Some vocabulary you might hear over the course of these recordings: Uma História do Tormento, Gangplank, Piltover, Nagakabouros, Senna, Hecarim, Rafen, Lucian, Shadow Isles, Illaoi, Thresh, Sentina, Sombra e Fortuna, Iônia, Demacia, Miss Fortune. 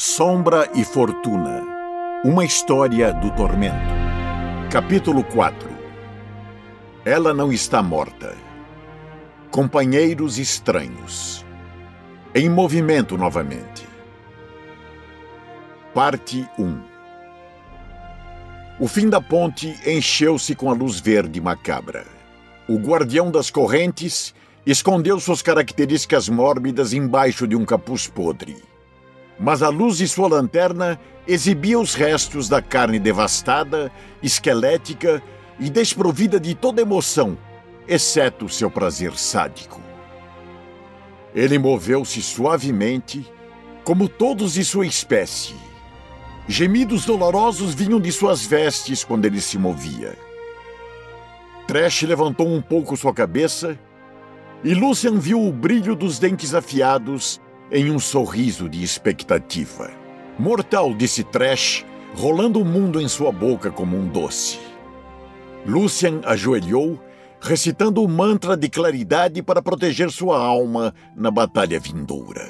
Sombra e Fortuna, Uma História do Tormento. Capítulo 4. Ela não está morta. Companheiros estranhos. Em movimento novamente. Parte 1. O fim da ponte encheu-se com a luz verde macabra. O guardião das correntes escondeu suas características mórbidas embaixo de um capuz podre. Mas a luz de sua lanterna exibia os restos da carne devastada, esquelética e desprovida de toda emoção, exceto seu prazer sádico. Ele moveu-se suavemente, como todos de sua espécie. Gemidos dolorosos vinham de suas vestes quando ele se movia. Thresh levantou um pouco sua cabeça e Lucian viu o brilho dos dentes afiados em um sorriso de expectativa. Mortal, disse Thresh, rolando o mundo em sua boca como um doce. Lucian ajoelhou, recitando o mantra de claridade para proteger sua alma na batalha vindoura.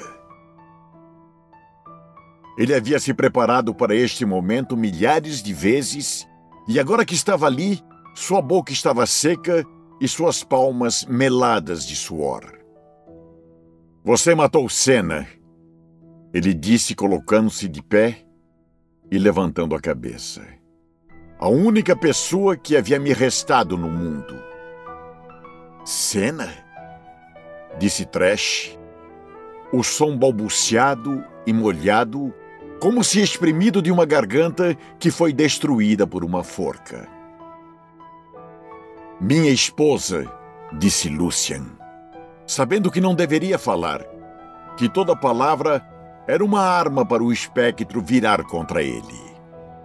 Ele havia se preparado para este momento milhares de vezes, e agora que estava ali, sua boca estava seca e suas palmas meladas de suor. Você matou Senna, ele disse, colocando-se de pé e levantando a cabeça. A única pessoa que havia me restado no mundo. Senna? Disse Thresh, o som balbuciado e molhado, como se exprimido de uma garganta que foi destruída por uma forca. Minha esposa, disse Lucian, sabendo que não deveria falar, que toda palavra era uma arma para o espectro virar contra ele.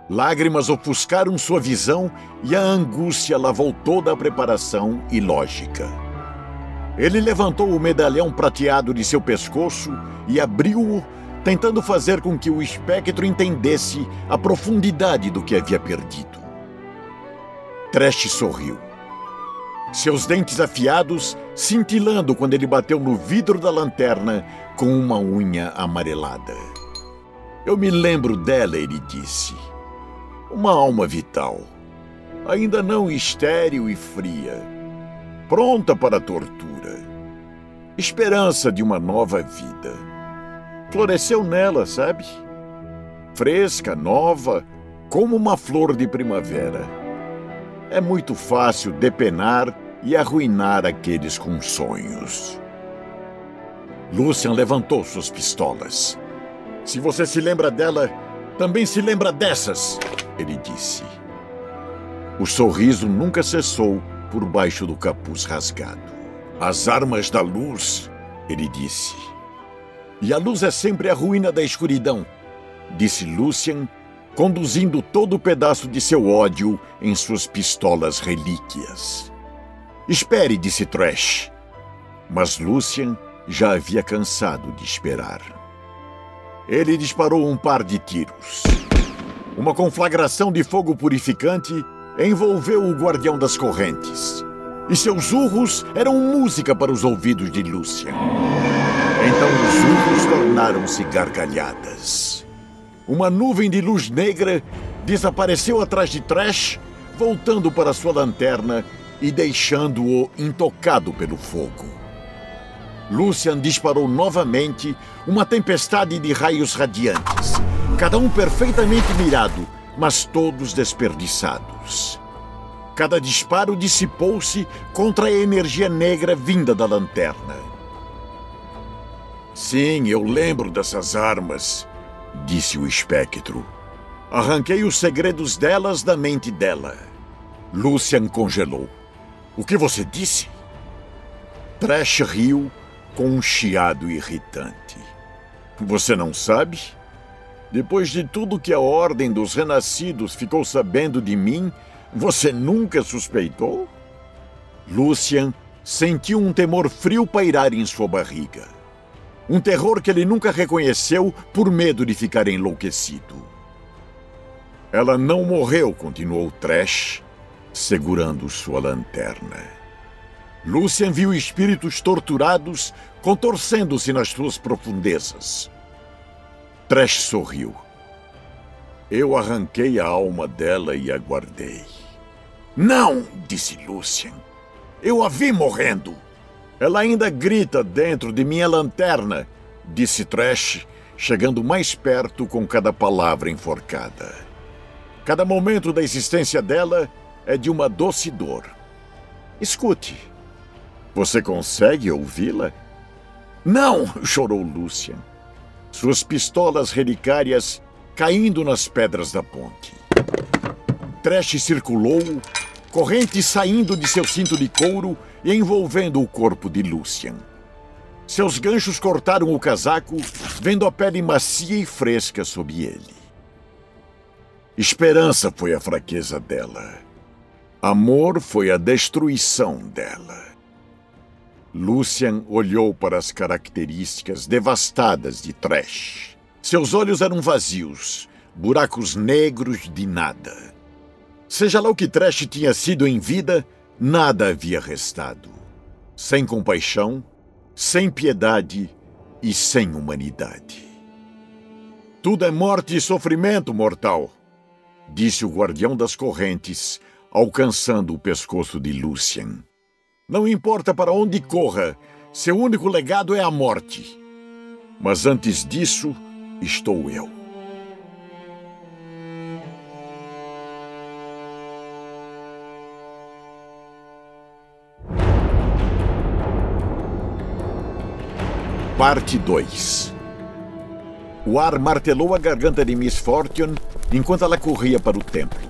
Lágrimas ofuscaram sua visão e a angústia lavou toda a preparação e lógica. Ele levantou o medalhão prateado de seu pescoço e abriu-o, tentando fazer com que o espectro entendesse a profundidade do que havia perdido. Thresh sorriu. Seus dentes afiados cintilando quando ele bateu no vidro da lanterna com uma unha amarelada. Eu me lembro dela, ele disse. Uma alma vital, ainda não estéril e fria, pronta para a tortura. Esperança de uma nova vida. Floresceu nela, sabe? Fresca, nova, como uma flor de primavera. É muito fácil depenar e arruinar aqueles com sonhos. Lucian levantou suas pistolas. Se você se lembra dela, também se lembra dessas, ele disse. O sorriso nunca cessou por baixo do capuz rasgado. As armas da luz, ele disse. E a luz é sempre a ruína da escuridão, disse Lucian, conduzindo todo o pedaço de seu ódio em suas pistolas relíquias. Espere, disse Thresh. Mas Lucian já havia cansado de esperar. Ele disparou um par de tiros. Uma conflagração de fogo purificante envolveu o guardião das correntes. E seus urros eram música para os ouvidos de Lucian. Então os urros tornaram-se gargalhadas. Uma nuvem de luz negra desapareceu atrás de Thresh, voltando para sua lanterna e deixando-o intocado pelo fogo. Lucian disparou novamente uma tempestade de raios radiantes, cada um perfeitamente mirado, mas todos desperdiçados. Cada disparo dissipou-se contra a energia negra vinda da lanterna. Sim, eu lembro dessas armas, disse o espectro. Arranquei os segredos delas da mente dela. Lucian congelou. O que você disse? Thresh riu com um chiado irritante. Você não sabe? Depois de tudo que a Ordem dos Renascidos ficou sabendo de mim, você nunca suspeitou? Lucian sentiu um temor frio pairar em sua barriga. Um terror que ele nunca reconheceu por medo de ficar enlouquecido. Ela não morreu, continuou Thresh, segurando sua lanterna. Lucian viu espíritos torturados contorcendo-se nas suas profundezas. Thresh sorriu. Eu arranquei a alma dela e a guardei. Não, disse Lucian. Eu a vi morrendo. Ela ainda grita dentro de minha lanterna, disse Thresh, chegando mais perto com cada palavra enforcada. Cada momento da existência dela é de uma doce dor. Escute. Você consegue ouvi-la? Não, chorou Lucian. Suas pistolas relicárias caindo nas pedras da ponte. Thresh circulou, corrente saindo de seu cinto de couro e envolvendo o corpo de Lucian. Seus ganchos cortaram o casaco, vendo a pele macia e fresca sob ele. Esperança foi a fraqueza dela. Amor foi a destruição dela. Lucian olhou para as características devastadas de Thresh. Seus olhos eram vazios, buracos negros de nada. Seja lá o que Thresh tinha sido em vida, nada havia restado. Sem compaixão, sem piedade e sem humanidade. Tudo é morte e sofrimento, mortal, disse o guardião das correntes, alcançando o pescoço de Lucian. Não importa para onde corra, seu único legado é a morte. Mas antes disso, estou eu. Parte 2. O ar martelou a garganta de Miss Fortune enquanto ela corria para o templo.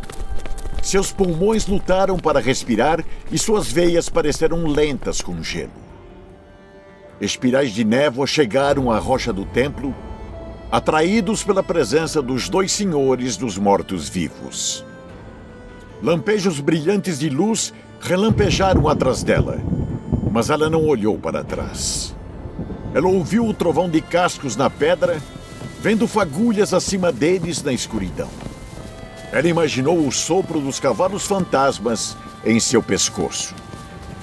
Seus pulmões lutaram para respirar e suas veias pareceram lentas com gelo. Espirais de névoa chegaram à rocha do templo, atraídos pela presença dos dois senhores dos mortos-vivos. Lampejos brilhantes de luz relampaguearam atrás dela, mas ela não olhou para trás. Ela ouviu o trovão de cascos na pedra, vendo fagulhas acima deles na escuridão. Ela imaginou o sopro dos cavalos fantasmas em seu pescoço.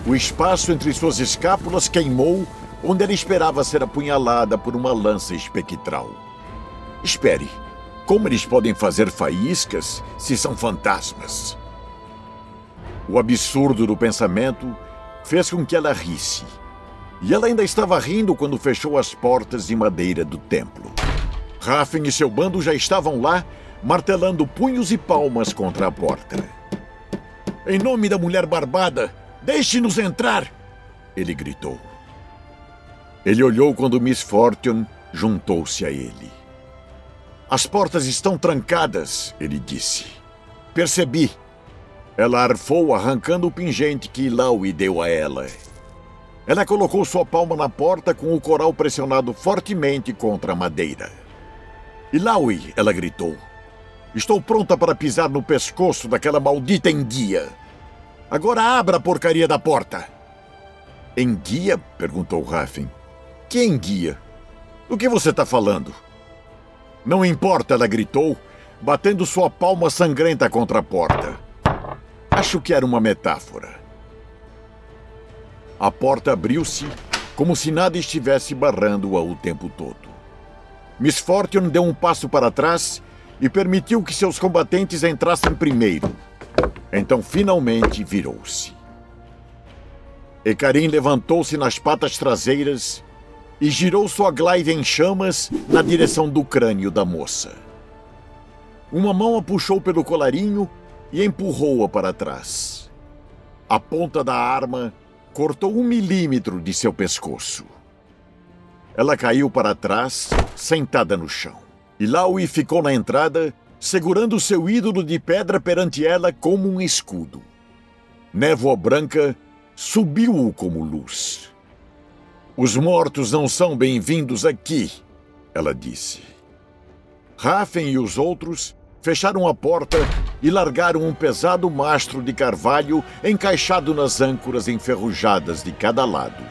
O espaço entre suas escápulas queimou, onde ela esperava ser apunhalada por uma lança espectral. Espere, como eles podem fazer faíscas se são fantasmas? O absurdo do pensamento fez com que ela risse. E ela ainda estava rindo quando fechou as portas de madeira do templo. Rafen e seu bando já estavam lá, martelando punhos e palmas contra a porta. Em nome da mulher barbada, deixe-nos entrar! Ele gritou. Ele olhou quando Miss Fortune juntou-se a ele. As portas estão trancadas, ele disse. Percebi. Ela arfou, arrancando o pingente que Illaoi deu a ela. Ela colocou sua palma na porta com o coral pressionado fortemente contra a madeira. Illaoi, ela gritou. Estou pronta para pisar no pescoço daquela maldita enguia. Agora abra a porcaria da porta. Enguia? Perguntou Rafen. Que enguia? Do que você está falando? Não importa, ela gritou, batendo sua palma sangrenta contra a porta. Acho que era uma metáfora. A porta abriu-se, como se nada estivesse barrando-a o tempo todo. Miss Fortune deu um passo para trás e permitiu que seus combatentes entrassem primeiro. Então, finalmente, virou-se. Hecarim levantou-se nas patas traseiras e girou sua glaiva em chamas na direção do crânio da moça. Uma mão a puxou pelo colarinho e empurrou-a para trás. A ponta da arma cortou 1 milímetro de seu pescoço. Ela caiu para trás, sentada no chão. Illaoi ficou na entrada, segurando seu ídolo de pedra perante ela como um escudo. Névoa branca subiu-o como luz. Os mortos não são bem-vindos aqui, ela disse. Rafen e os outros fecharam a porta e largaram um pesado mastro de carvalho encaixado nas âncoras enferrujadas de cada lado.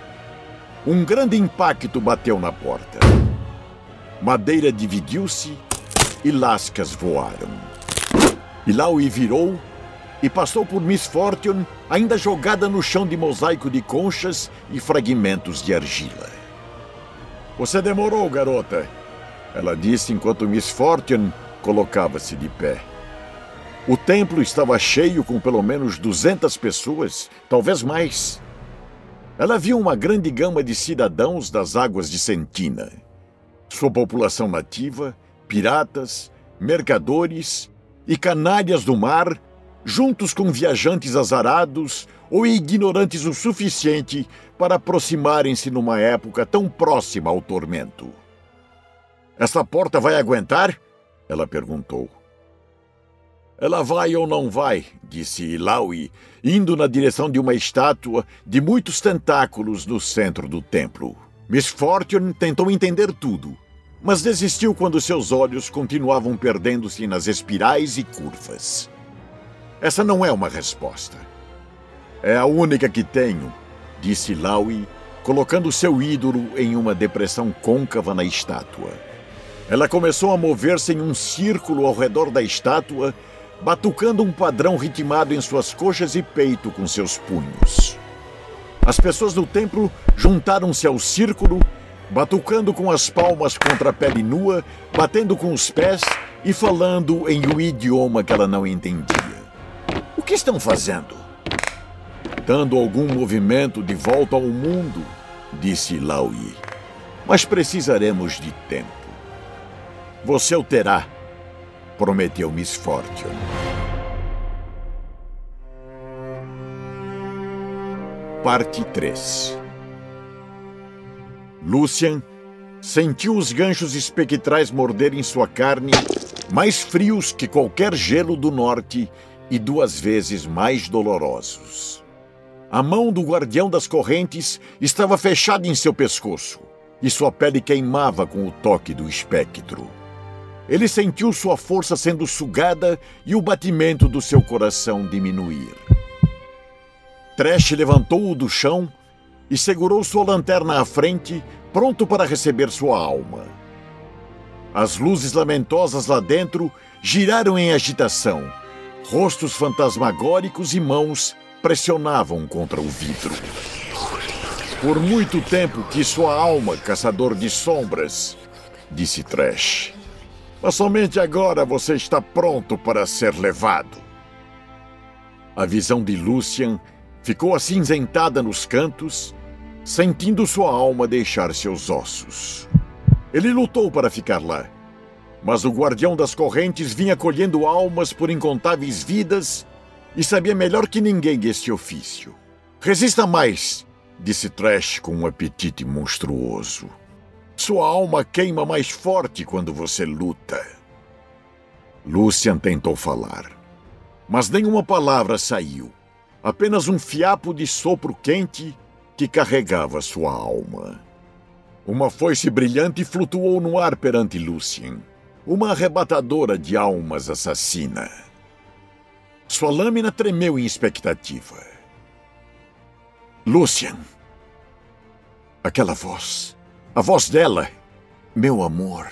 Um grande impacto bateu na porta. Madeira dividiu-se e lascas voaram. Illaoi virou e passou por Miss Fortune, ainda jogada no chão de mosaico de conchas e fragmentos de argila. Você demorou, garota. ela disse enquanto Miss Fortune colocava-se de pé. O templo estava cheio com pelo menos 200 pessoas, talvez mais. Ela viu uma grande gama de cidadãos das águas de Sentina. Sua população nativa, piratas, mercadores e canalhas do mar, juntos com viajantes azarados ou ignorantes o suficiente para aproximarem-se numa época tão próxima ao tormento. Essa porta vai aguentar? Ela perguntou. Ela vai ou não vai, disse Illaoi, indo na direção de uma estátua de muitos tentáculos no centro do templo. Miss Fortune tentou entender tudo, mas desistiu quando seus olhos continuavam perdendo-se nas espirais e curvas. Essa não é uma resposta. É a única que tenho, disse Illaoi, colocando seu ídolo em uma depressão côncava na estátua. Ela começou a mover-se em um círculo ao redor da estátua, batucando um padrão ritmado em suas coxas e peito com seus punhos. As pessoas do templo juntaram-se ao círculo, batucando com as palmas contra a pele nua, batendo com os pés e falando em um idioma que ela não entendia. O que estão fazendo? Dando algum movimento de volta ao mundo, disse Illaoi. Mas precisaremos de tempo. Você o terá, prometeu Miss Fortune. Parte 3. Lucian sentiu os ganchos espectrais morderem sua carne, mais frios que qualquer gelo do norte e 2 vezes mais dolorosos. A mão do guardião das correntes estava fechada em seu pescoço e sua pele queimava com o toque do espectro. Ele sentiu sua força sendo sugada e o batimento do seu coração diminuir. Thresh levantou-o do chão e segurou sua lanterna à frente, pronto para receber sua alma. As luzes lamentosas lá dentro giraram em agitação. Rostos fantasmagóricos e mãos pressionavam contra o vidro. Por muito tempo quis sua alma, caçador de sombras, disse Thresh. Mas somente agora você está pronto para ser levado. A visão de Lucian ficou acinzentada nos cantos, sentindo sua alma deixar seus ossos. Ele lutou para ficar lá, mas o guardião das correntes vinha colhendo almas por incontáveis vidas e sabia melhor que ninguém este ofício. Resista mais, disse Thresh com um apetite monstruoso. Sua alma queima mais forte quando você luta. Lucian tentou falar, mas nenhuma palavra saiu. Apenas um fiapo de sopro quente que carregava sua alma. Uma foice brilhante flutuou no ar perante Lucian, uma arrebatadora de almas assassina. Sua lâmina tremeu em expectativa. Lucian! Aquela voz... A voz dela, meu amor.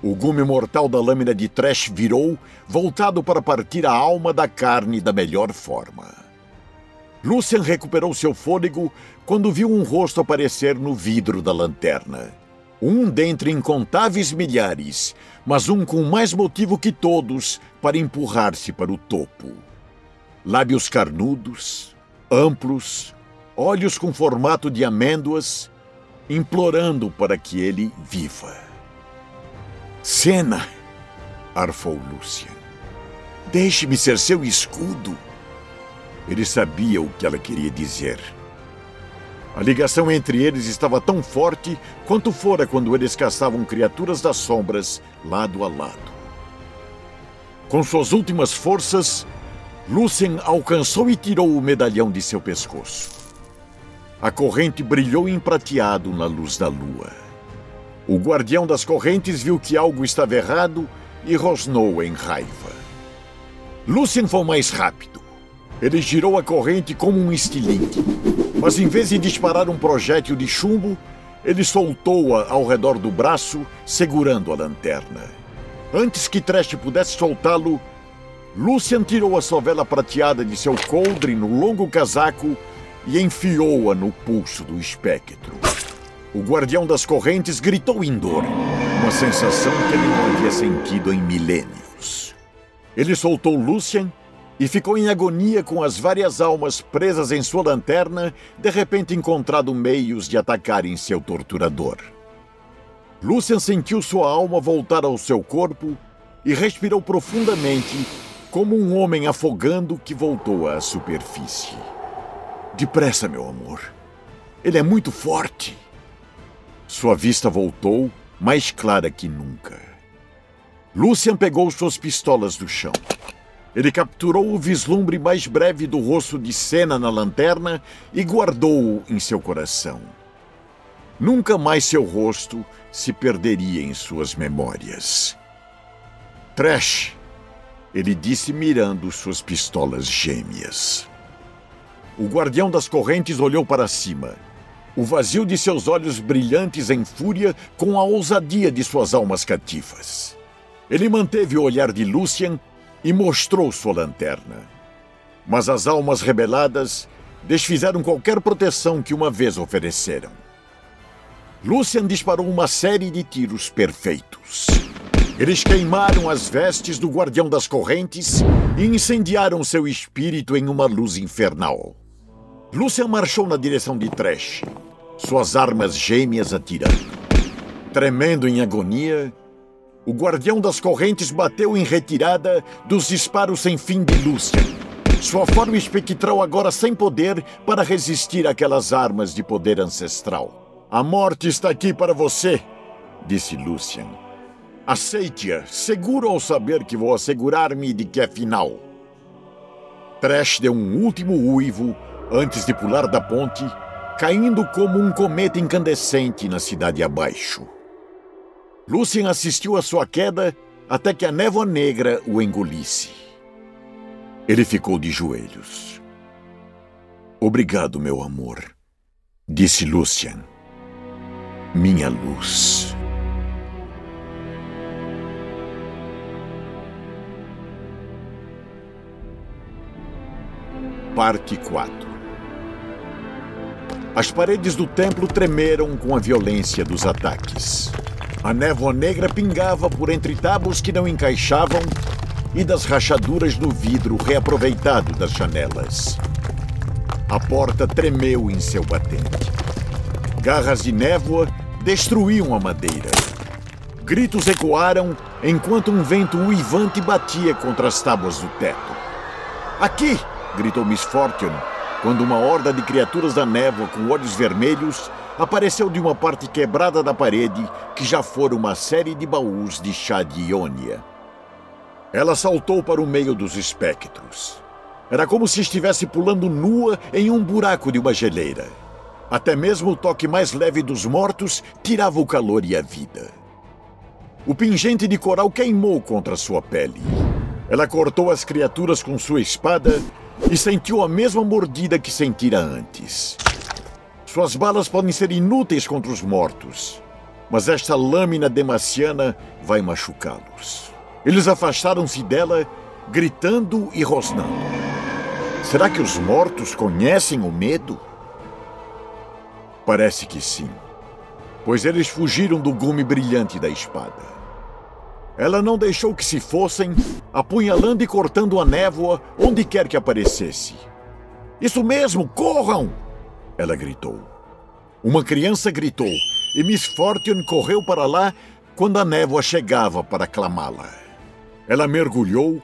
O gume mortal da lâmina de Thresh virou, voltado para partir a alma da carne da melhor forma. Lucian recuperou seu fôlego quando viu um rosto aparecer no vidro da lanterna. Um dentre incontáveis milhares, mas um com mais motivo que todos para empurrar-se para o topo. Lábios carnudos, amplos, olhos com formato de amêndoas, implorando para que ele viva. Senna, arfou Lucian. Deixe-me ser seu escudo. Ele sabia o que ela queria dizer. A ligação entre eles estava tão forte quanto fora quando eles caçavam criaturas das sombras lado a lado. Com suas últimas forças, Lucian alcançou e tirou o medalhão de seu pescoço. A corrente brilhou em prateado na luz da lua. O guardião das correntes viu que algo estava errado e rosnou em raiva. Lucian foi mais rápido. Ele girou a corrente como um estilingue, mas em vez de disparar um projétil de chumbo, ele soltou-a ao redor do braço, segurando a lanterna. Antes que Thresh pudesse soltá-lo, Lucian tirou a sovela prateada de seu coldre no longo casaco e enfiou-a no pulso do espectro. O guardião das correntes gritou em dor. Uma sensação que ele não havia sentido em milênios. Ele soltou Lucian e ficou em agonia com as várias almas presas em sua lanterna, de repente encontrado meios de atacarem seu torturador. Lucian sentiu sua alma voltar ao seu corpo e respirou profundamente, como um homem afogando que voltou à superfície. Depressa, meu amor. Ele é muito forte. Sua vista voltou, mais clara que nunca. Lucian pegou suas pistolas do chão. Ele capturou o vislumbre mais breve do rosto de Senna na lanterna e guardou-o em seu coração. Nunca mais seu rosto se perderia em suas memórias. Thresh, ele disse mirando suas pistolas gêmeas. O guardião das correntes olhou para cima. O vazio de seus olhos brilhantes em fúria com a ousadia de suas almas cativas. Ele manteve o olhar de Lucian e mostrou sua lanterna. Mas as almas rebeladas desfizeram qualquer proteção que uma vez ofereceram. Lucian disparou uma série de tiros perfeitos. Eles queimaram as vestes do guardião das correntes e incendiaram seu espírito em uma luz infernal. Lucian marchou na direção de Thresh, suas armas gêmeas atirando. Tremendo em agonia, o guardião das correntes bateu em retirada dos disparos sem fim de Lucian, sua forma espectral agora sem poder para resistir àquelas armas de poder ancestral. A morte está aqui para você, disse Lucian. Aceite-a, seguro ao saber que vou assegurar-me de que é final. Thresh deu um último uivo antes de pular da ponte, caindo como um cometa incandescente na cidade abaixo. Lucian assistiu à sua queda até que a névoa negra o engolisse. Ele ficou de joelhos. Obrigado, meu amor, disse Lucian. Minha luz. Parte 4. As paredes do templo tremeram com a violência dos ataques. A névoa negra pingava por entre tábuas que não encaixavam e das rachaduras no vidro reaproveitado das janelas. A porta tremeu em seu batente. Garras de névoa destruíam a madeira. Gritos ecoaram enquanto um vento uivante batia contra as tábuas do teto. Aqui! Gritou Miss Fortune, quando uma horda de criaturas da névoa com olhos vermelhos apareceu de uma parte quebrada da parede que já fora uma série de baús de chá de Iônia. Ela saltou para o meio dos espectros. Era como se estivesse pulando nua em um buraco de uma geleira. Até mesmo o toque mais leve dos mortos tirava o calor e a vida. O pingente de coral queimou contra sua pele. Ela cortou as criaturas com sua espada e sentiu a mesma mordida que sentira antes. Suas balas podem ser inúteis contra os mortos, mas esta lâmina demaciana vai machucá-los. Eles afastaram-se dela, gritando e rosnando. Será que os mortos conhecem o medo? Parece que sim, pois eles fugiram do gume brilhante da espada. Ela não deixou que se fossem, apunhalando e cortando a névoa onde quer que aparecesse. Isso mesmo, corram! Ela gritou. Uma criança gritou e Miss Fortune correu para lá quando a névoa chegava para clamá-la. Ela mergulhou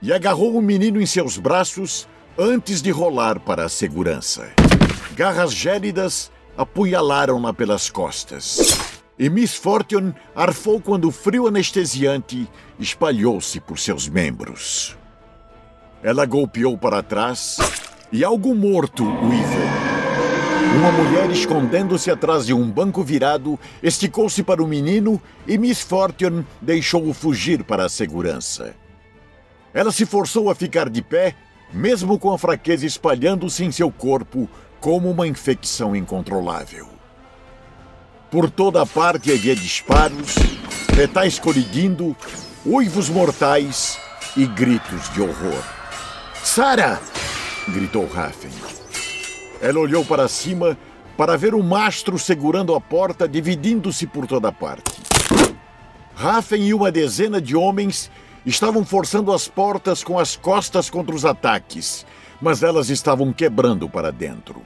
e agarrou o menino em seus braços antes de rolar para a segurança. Garras gélidas apunhalaram-na pelas costas. E Miss Fortune arfou quando o frio anestesiante espalhou-se por seus membros. Ela golpeou para trás e algo morto uivou. Uma mulher escondendo-se atrás de um banco virado esticou-se para o menino e Miss Fortune deixou-o fugir para a segurança. Ela se forçou a ficar de pé, mesmo com a fraqueza espalhando-se em seu corpo como uma infecção incontrolável. Por toda a parte havia disparos, metais colidindo, uivos mortais e gritos de horror. Sara! Gritou Rafen. Ela olhou para cima para ver o mastro segurando a porta, dividindo-se por toda a parte. Rafen e uma dezena de homens estavam forçando as portas com as costas contra os ataques, mas elas estavam quebrando para dentro.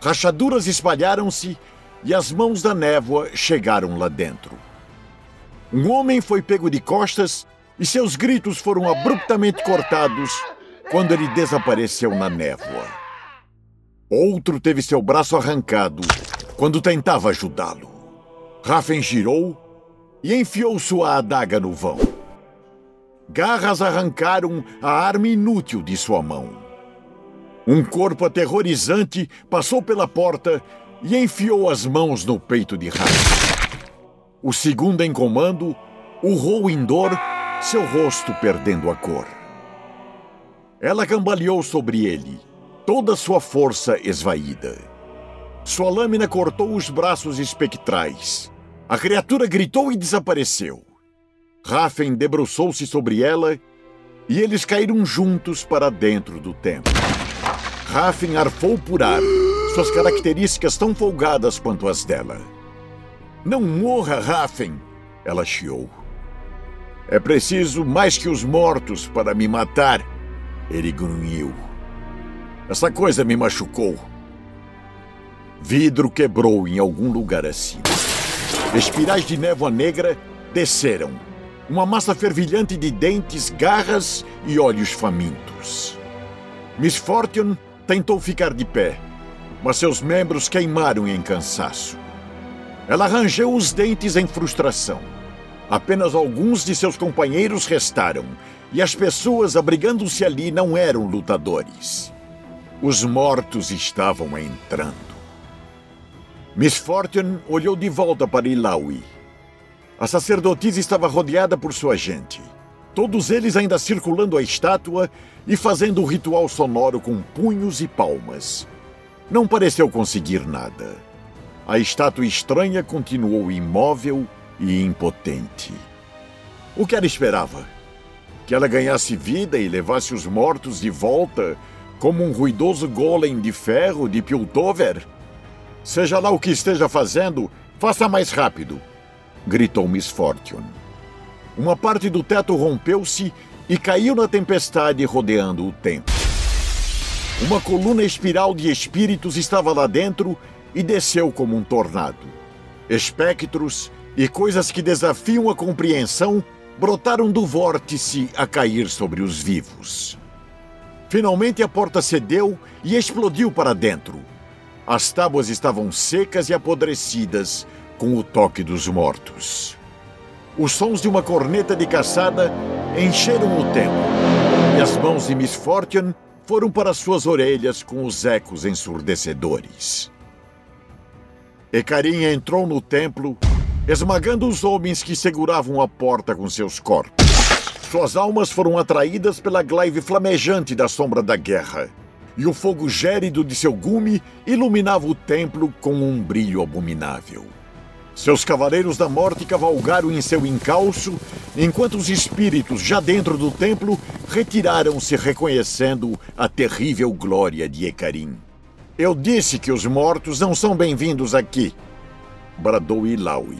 Rachaduras espalharam-se e as mãos da névoa chegaram lá dentro. Um homem foi pego de costas e seus gritos foram abruptamente cortados quando ele desapareceu na névoa. Outro teve seu braço arrancado quando tentava ajudá-lo. Rafen girou e enfiou sua adaga no vão. Garras arrancaram a arma inútil de sua mão. Um corpo aterrorizante passou pela porta e enfiou as mãos no peito de Rafen. O segundo em comando urrou em dor, seu rosto perdendo a cor. Ela cambaleou sobre ele, toda sua força esvaída. Sua lâmina cortou os braços espectrais. A criatura gritou e desapareceu. Rafen debruçou-se sobre ela e eles caíram juntos para dentro do templo. Rafen arfou por ar, suas características tão folgadas quanto as dela. Não morra, Rafen, ela chiou. É preciso mais que os mortos para me matar, ele grunhiu. Essa coisa me machucou. Vidro quebrou em algum lugar acima. Espirais de névoa negra desceram. Uma massa fervilhante de dentes, garras e olhos famintos. Miss Fortune tentou ficar de pé, mas seus membros queimaram em cansaço. Ela rangeu os dentes em frustração. Apenas alguns de seus companheiros restaram, e as pessoas abrigando-se ali não eram lutadores. Os mortos estavam entrando. Miss Fortune olhou de volta para Illaoi. A sacerdotisa estava rodeada por sua gente. Todos eles ainda circulando a estátua e fazendo o ritual sonoro com punhos e palmas. Não pareceu conseguir nada. A estátua estranha continuou imóvel e impotente. O que ela esperava? Que ela ganhasse vida e levasse os mortos de volta como um ruidoso golem de ferro de Piltover? Seja lá o que esteja fazendo, faça mais rápido, gritou Miss Fortune. Uma parte do teto rompeu-se e caiu na tempestade rodeando o templo. Uma coluna espiral de espíritos estava lá dentro e desceu como um tornado. Espectros e coisas que desafiam a compreensão brotaram do vórtice a cair sobre os vivos. Finalmente a porta cedeu e explodiu para dentro. As tábuas estavam secas e apodrecidas com o toque dos mortos. Os sons de uma corneta de caçada encheram o tempo, e as mãos de Miss Fortune foram para suas orelhas com os ecos ensurdecedores. Hecarim entrou no templo, esmagando os homens que seguravam a porta com seus corpos. Suas almas foram atraídas pela glaive flamejante da sombra da guerra, e o fogo gélido de seu gume iluminava o templo com um brilho abominável. Seus cavaleiros da morte cavalgaram em seu encalço, enquanto os espíritos, já dentro do templo, retiraram-se reconhecendo a terrível glória de Hecarim. Eu disse que os mortos não são bem-vindos aqui, bradou Illaoi.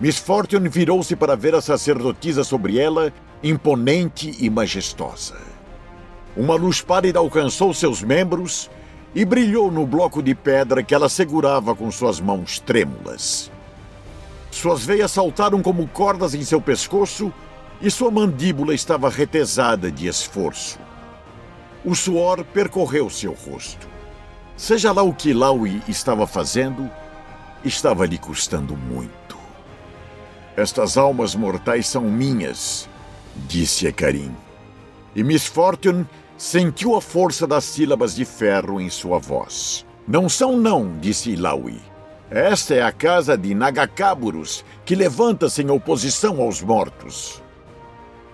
Miss Fortune virou-se para ver a sacerdotisa sobre ela, imponente e majestosa. Uma luz pálida alcançou seus membros e brilhou no bloco de pedra que ela segurava com suas mãos trêmulas. Suas veias saltaram como cordas em seu pescoço e sua mandíbula estava retesada de esforço. O suor percorreu seu rosto. Seja lá o que Illaoi estava fazendo, estava lhe custando muito. Estas almas mortais são minhas, disse Hecarim. E Miss Fortune sentiu a força das sílabas de ferro em sua voz. Não são não, disse Illaoi. Esta é a casa de Nagakabouros, que levanta-se em oposição aos mortos.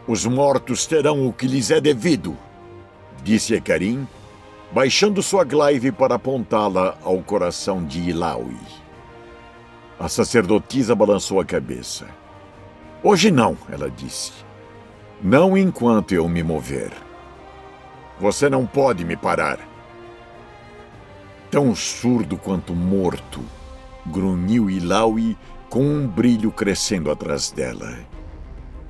Os mortos terão o que lhes é devido, disse Hecarim, baixando sua glaive para apontá-la ao coração de Illaoi. A sacerdotisa balançou a cabeça. Hoje não, ela disse. Não enquanto eu me mover. Você não pode me parar. Tão surdo quanto morto, grunhiu Illaoi com um brilho crescendo atrás dela.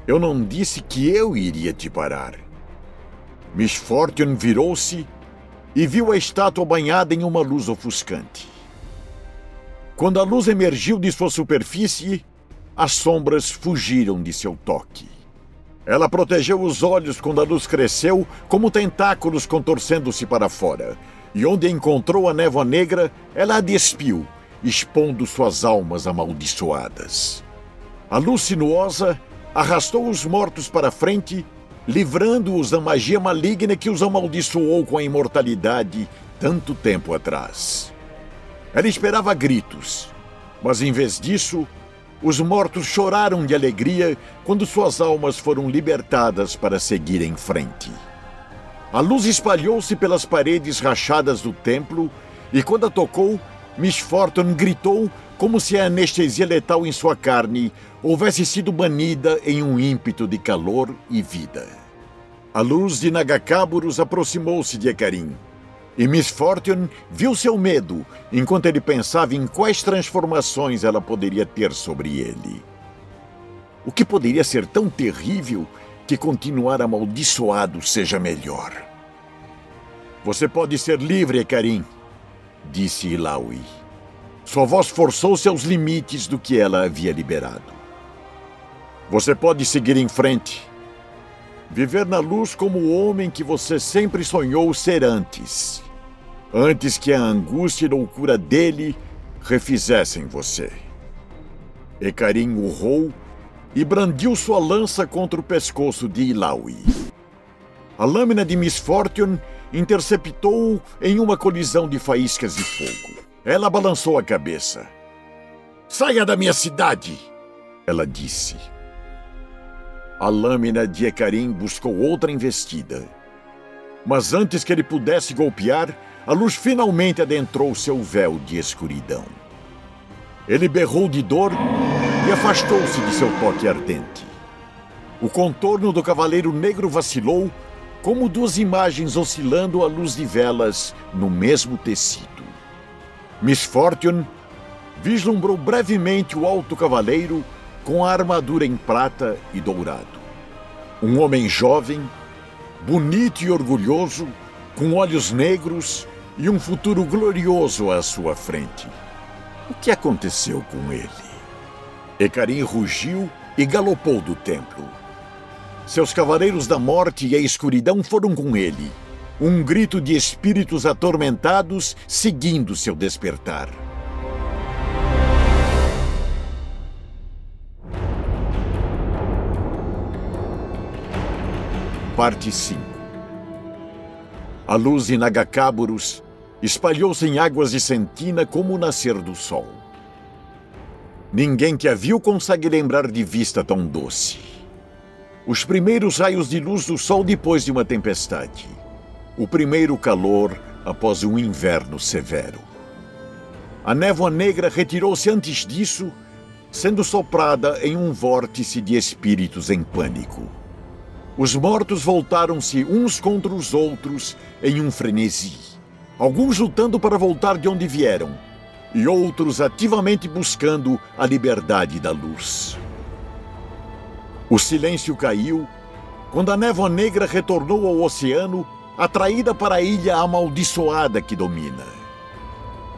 Eu não disse que eu iria te parar. Miss Fortune virou-se e viu a estátua banhada em uma luz ofuscante. Quando a luz emergiu de sua superfície, as sombras fugiram de seu toque. Ela protegeu os olhos quando a luz cresceu, como tentáculos contorcendo-se para fora, e onde encontrou a névoa negra, ela a despiu, expondo suas almas amaldiçoadas. A luz sinuosa arrastou os mortos para frente, livrando-os da magia maligna que os amaldiçoou com a imortalidade tanto tempo atrás. Ela esperava gritos, mas em vez disso, os mortos choraram de alegria quando suas almas foram libertadas para seguir em frente. A luz espalhou-se pelas paredes rachadas do templo e, quando a tocou, Miss Fortune gritou como se a anestesia letal em sua carne houvesse sido banida em um ímpeto de calor e vida. A luz de Nagakabouros aproximou-se de Hecarim, e Miss Fortune viu seu medo enquanto ele pensava em quais transformações ela poderia ter sobre ele. O que poderia ser tão terrível que continuar amaldiçoado seja melhor? Você pode ser livre, Hecarim, disse Illaoi. Sua voz forçou-se aos limites do que ela havia liberado. Você pode seguir em frente. Viver na luz como o homem que você sempre sonhou ser antes. Antes que a angústia e loucura dele refizessem você. Hecarim urrou e brandiu sua lança contra o pescoço de Illaoi. A lâmina de Miss Fortune interceptou-o em uma colisão de faíscas e fogo. Ela balançou a cabeça. Saia da minha cidade! Ela disse. A lâmina de Hecarim buscou outra investida. Mas antes que ele pudesse golpear, a luz finalmente adentrou seu véu de escuridão. Ele berrou de dor e afastou-se de seu toque ardente. O contorno do cavaleiro negro vacilou, como duas imagens oscilando à luz de velas no mesmo tecido. Miss Fortune vislumbrou brevemente o alto cavaleiro com a armadura em prata e dourado. Um homem jovem, bonito e orgulhoso, com olhos negros e um futuro glorioso à sua frente. O que aconteceu com ele? Hecarim rugiu e galopou do templo. Seus cavaleiros da morte e a escuridão foram com ele, um grito de espíritos atormentados seguindo seu despertar. Parte 5. A luz de Nagakabouros espalhou-se em águas de Sentina como o nascer do sol. Ninguém que a viu consegue lembrar de vista tão doce. Os primeiros raios de luz do sol depois de uma tempestade. O primeiro calor após um inverno severo. A névoa negra retirou-se antes disso, sendo soprada em um vórtice de espíritos em pânico. Os mortos voltaram-se uns contra os outros em um frenesi. Alguns lutando para voltar de onde vieram, e outros ativamente buscando a liberdade da luz. O silêncio caiu quando a névoa negra retornou ao oceano, atraída para a ilha amaldiçoada que domina.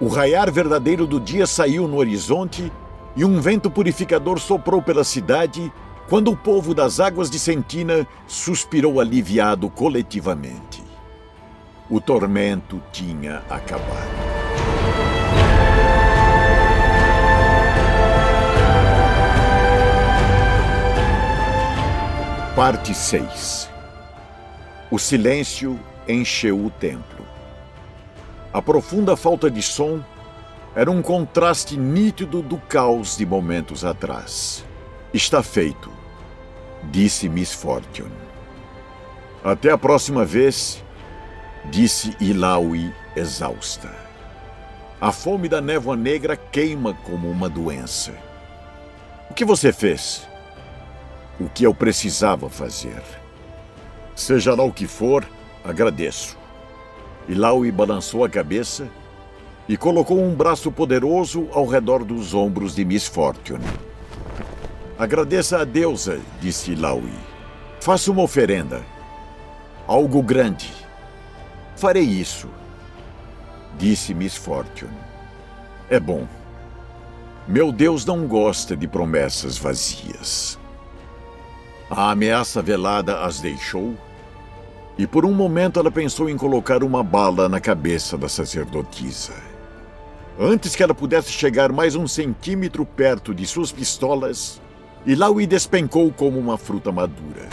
O raiar verdadeiro do dia saiu no horizonte e um vento purificador soprou pela cidade quando o povo das águas de Sentina suspirou aliviado coletivamente. O tormento tinha acabado. Parte 6. O silêncio encheu o templo. A profunda falta de som era um contraste nítido do caos de momentos atrás. Está feito, disse Miss Fortune. Até a próxima vez, disse Illaoi, exausta. A fome da névoa negra queima como uma doença. O que você fez? O que eu precisava fazer. Seja lá o que for, agradeço. Illaoi balançou a cabeça e colocou um braço poderoso ao redor dos ombros de Miss Fortune. Agradeça a deusa, disse Illaoi. Faça uma oferenda. Algo grande. Farei isso, disse Miss Fortune. É bom. Meu Deus não gosta de promessas vazias. A ameaça velada as deixou, e por um momento ela pensou em colocar uma bala na cabeça da sacerdotisa. Antes que ela pudesse chegar mais um centímetro perto de suas pistolas, Illaoi despencou como uma fruta madura.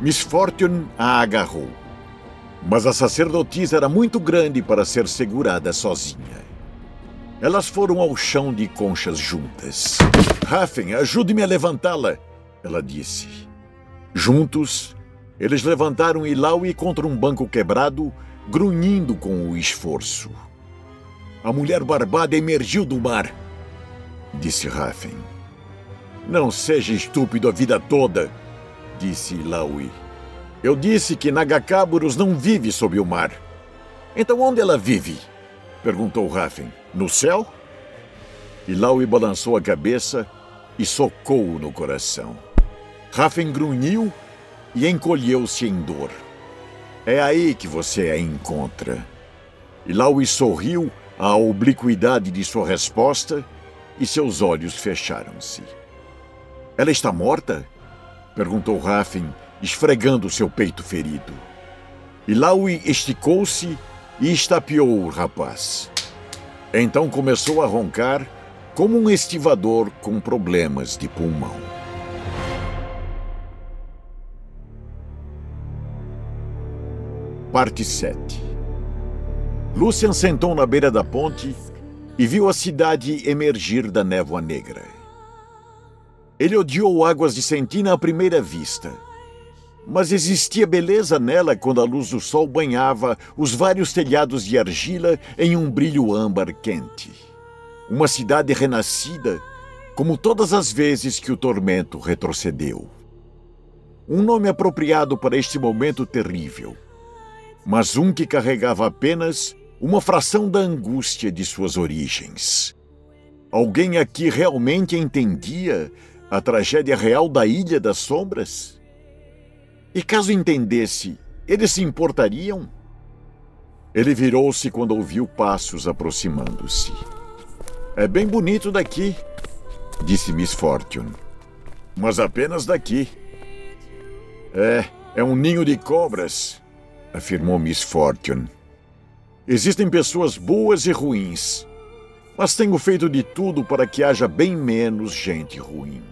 Miss Fortune a agarrou, mas a sacerdotisa era muito grande para ser segurada sozinha. Elas foram ao chão de conchas juntas. Rafen, ajude-me a levantá-la, ela disse. Juntos, eles levantaram Illaoi contra um banco quebrado, grunhindo com o esforço. A mulher barbada emergiu do mar, disse Rafen. Não seja estúpido a vida toda, disse Illaoi. Eu disse que Nagakabouros não vive sob o mar. Então onde ela vive? Perguntou Rafen. No céu? Illaoi balançou a cabeça e socou-o no coração. Rafen grunhiu e encolheu-se em dor. É aí que você a encontra. Illaoi sorriu à obliquidade de sua resposta e seus olhos fecharam-se. Ela está morta? Perguntou Rafen, esfregando seu peito ferido. Illaoi esticou-se e estapeou o rapaz. Então começou a roncar como um estivador com problemas de pulmão. Parte 7. Lucian sentou na beira da ponte e viu a cidade emergir da névoa negra. Ele odiou águas de Sentina à primeira vista, mas existia beleza nela quando a luz do sol banhava os vários telhados de argila em um brilho âmbar quente. Uma cidade renascida, como todas as vezes que o tormento retrocedeu. Um nome apropriado para este momento terrível, mas um que carregava apenas uma fração da angústia de suas origens. Alguém aqui realmente entendia a tragédia real da Ilha das Sombras? E caso entendesse, eles se importariam? Ele virou-se quando ouviu passos aproximando-se. É bem bonito daqui, disse Miss Fortune. Mas apenas daqui. É um ninho de cobras, afirmou Miss Fortune. Existem pessoas boas e ruins, mas tenho feito de tudo para que haja bem menos gente ruim.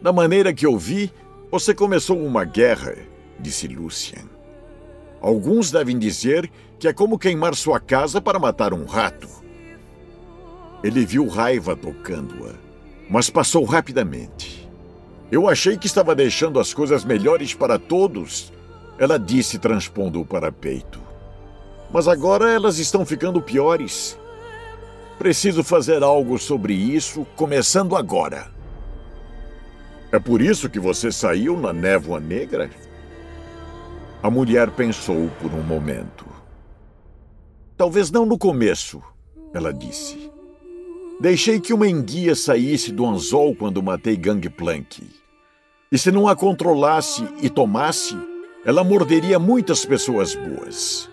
Da maneira que eu vi, você começou uma guerra, disse Lucian. Alguns devem dizer que é como queimar sua casa para matar um rato. Ele viu raiva tocando-a, mas passou rapidamente. Eu achei que estava deixando as coisas melhores para todos, ela disse, transpondo-o para peito. Mas agora elas estão ficando piores. Preciso fazer algo sobre isso, começando agora. É por isso que você saiu na névoa negra? A mulher pensou por um momento. Talvez não no começo, ela disse. Deixei que uma enguia saísse do anzol quando matei Gangplank. E se não a controlasse e tomasse, ela morderia muitas pessoas boas.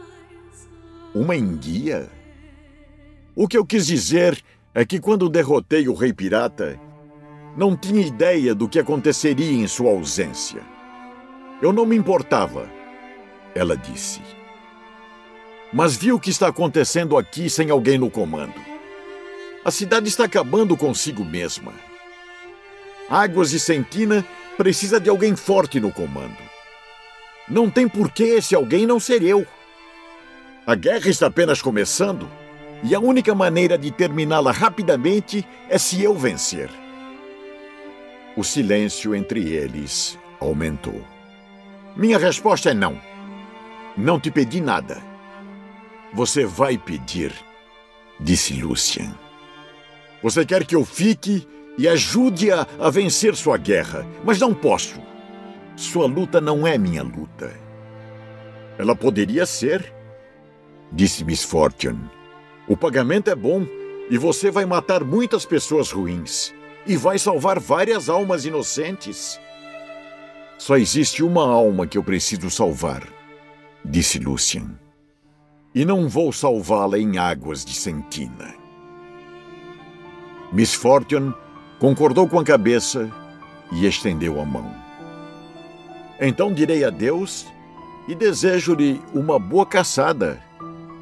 Uma enguia? O que eu quis dizer é que quando derrotei o Rei Pirata, não tinha ideia do que aconteceria em sua ausência. Eu não me importava, ela disse. Mas vi o que está acontecendo aqui sem alguém no comando. A cidade está acabando consigo mesma. Águas de Sentina precisa de alguém forte no comando. Não tem porquê esse alguém não ser eu. A guerra está apenas começando e a única maneira de terminá-la rapidamente é se eu vencer. O silêncio entre eles aumentou. Minha resposta é não. Não te pedi nada. Você vai pedir, disse Lucian. Você quer que eu fique e ajude-a a vencer sua guerra, mas não posso. Sua luta não é minha luta. Ela poderia ser, disse Miss Fortune. O pagamento é bom e você vai matar muitas pessoas ruins e vai salvar várias almas inocentes. Só existe uma alma que eu preciso salvar, disse Lucian. E não vou salvá-la em águas de Sentina. Miss Fortune concordou com a cabeça e estendeu a mão. Então direi adeus e desejo-lhe uma boa caçada,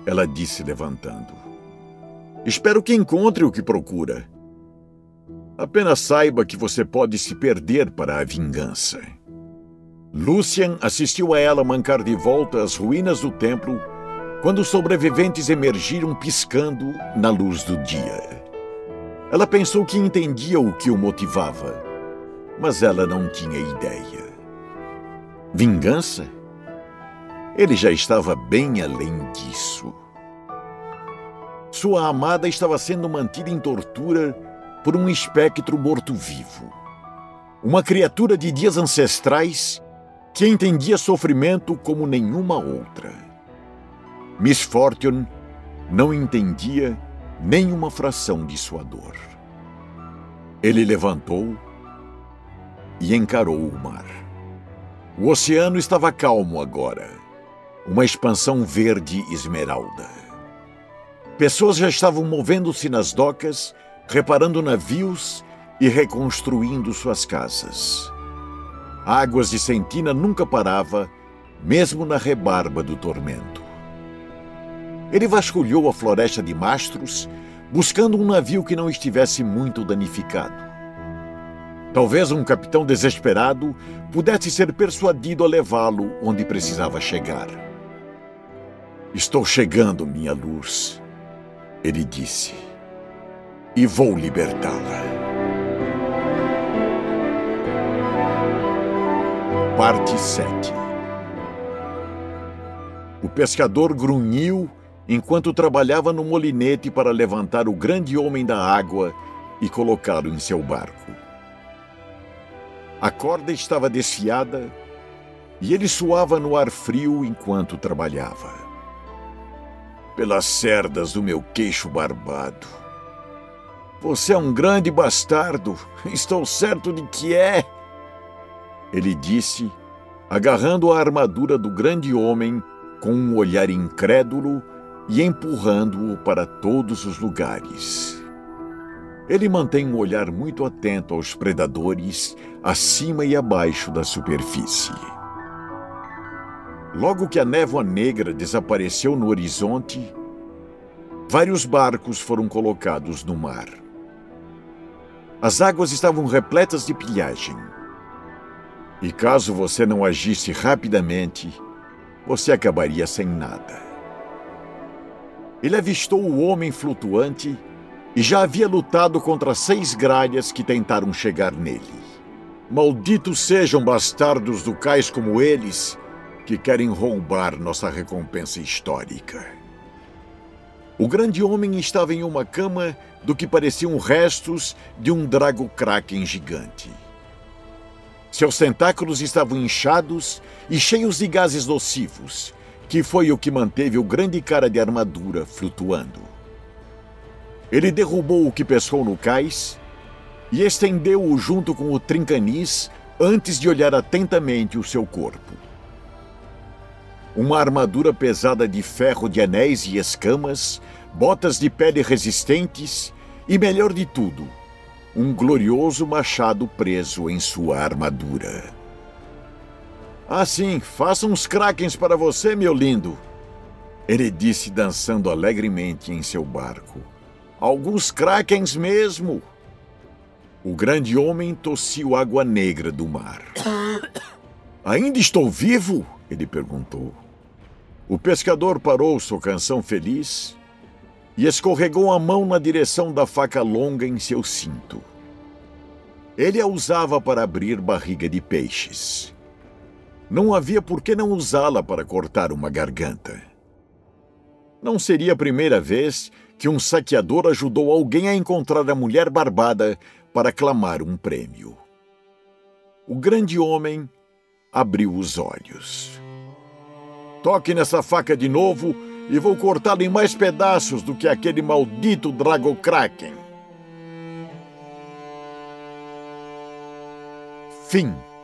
ela disse levantando. Espero que encontre o que procura. Apenas saiba que você pode se perder para a vingança. Lucian assistiu a ela mancar de volta as ruínas do templo quando os sobreviventes emergiram piscando na luz do dia. Ela pensou que entendia o que o motivava, mas ela não tinha ideia. Vingança? Ele já estava bem além disso. Sua amada estava sendo mantida em tortura por um espectro morto-vivo. Uma criatura de dias ancestrais que entendia sofrimento como nenhuma outra. Miss Fortune não entendia nenhuma fração de sua dor. Ele levantou e encarou o mar. O oceano estava calmo agora, uma expansão verde esmeralda. Pessoas já estavam movendo-se nas docas, reparando navios e reconstruindo suas casas. Águas de Sentina nunca parava, mesmo na rebarba do tormento. Ele vasculhou a floresta de mastros, buscando um navio que não estivesse muito danificado. Talvez um capitão desesperado pudesse ser persuadido a levá-lo onde precisava chegar. Estou chegando, minha luz, ele disse, e vou libertá-la. Parte 7. O pescador grunhiu enquanto trabalhava no molinete para levantar o grande homem da água e colocá-lo em seu barco. A corda estava desfiada e ele suava no ar frio enquanto trabalhava. Pelas cerdas do meu queixo barbado. Você é um grande bastardo, estou certo de que é, ele disse, agarrando a armadura do grande homem com um olhar incrédulo e empurrando-o para todos os lugares. Ele mantém um olhar muito atento aos predadores acima e abaixo da superfície. Logo que a névoa negra desapareceu no horizonte, vários barcos foram colocados no mar. As águas estavam repletas de pilhagem. E caso você não agisse rapidamente, você acabaria sem nada. Ele avistou o homem flutuante e já havia lutado contra 6 gralhas que tentaram chegar nele. Malditos sejam bastardos ducais como eles que querem roubar nossa recompensa histórica. O grande homem estava em uma cama do que pareciam restos de um drago-kraken gigante. Seus tentáculos estavam inchados e cheios de gases nocivos, que foi o que manteve o grande cara de armadura flutuando. Ele derrubou o que pescou no cais e estendeu-o junto com o trincanis antes de olhar atentamente o seu corpo. Uma armadura pesada de ferro de anéis e escamas, botas de pele resistentes e, melhor de tudo, um glorioso machado preso em sua armadura. Ah, sim, faça uns krakens para você, meu lindo, ele disse dançando alegremente em seu barco. Alguns krakens mesmo. O grande homem tossiu água negra do mar. Ainda estou vivo? Ele perguntou. O pescador parou sua canção feliz e escorregou a mão na direção da faca longa em seu cinto. Ele a usava para abrir barriga de peixes. Não havia por que não usá-la para cortar uma garganta. Não seria a primeira vez que um saqueador ajudou alguém a encontrar a mulher barbada para clamar um prêmio. O grande homem abriu os olhos. Toque nessa faca de novo e vou cortá-lo em mais pedaços do que aquele maldito Dragokraken. Fim.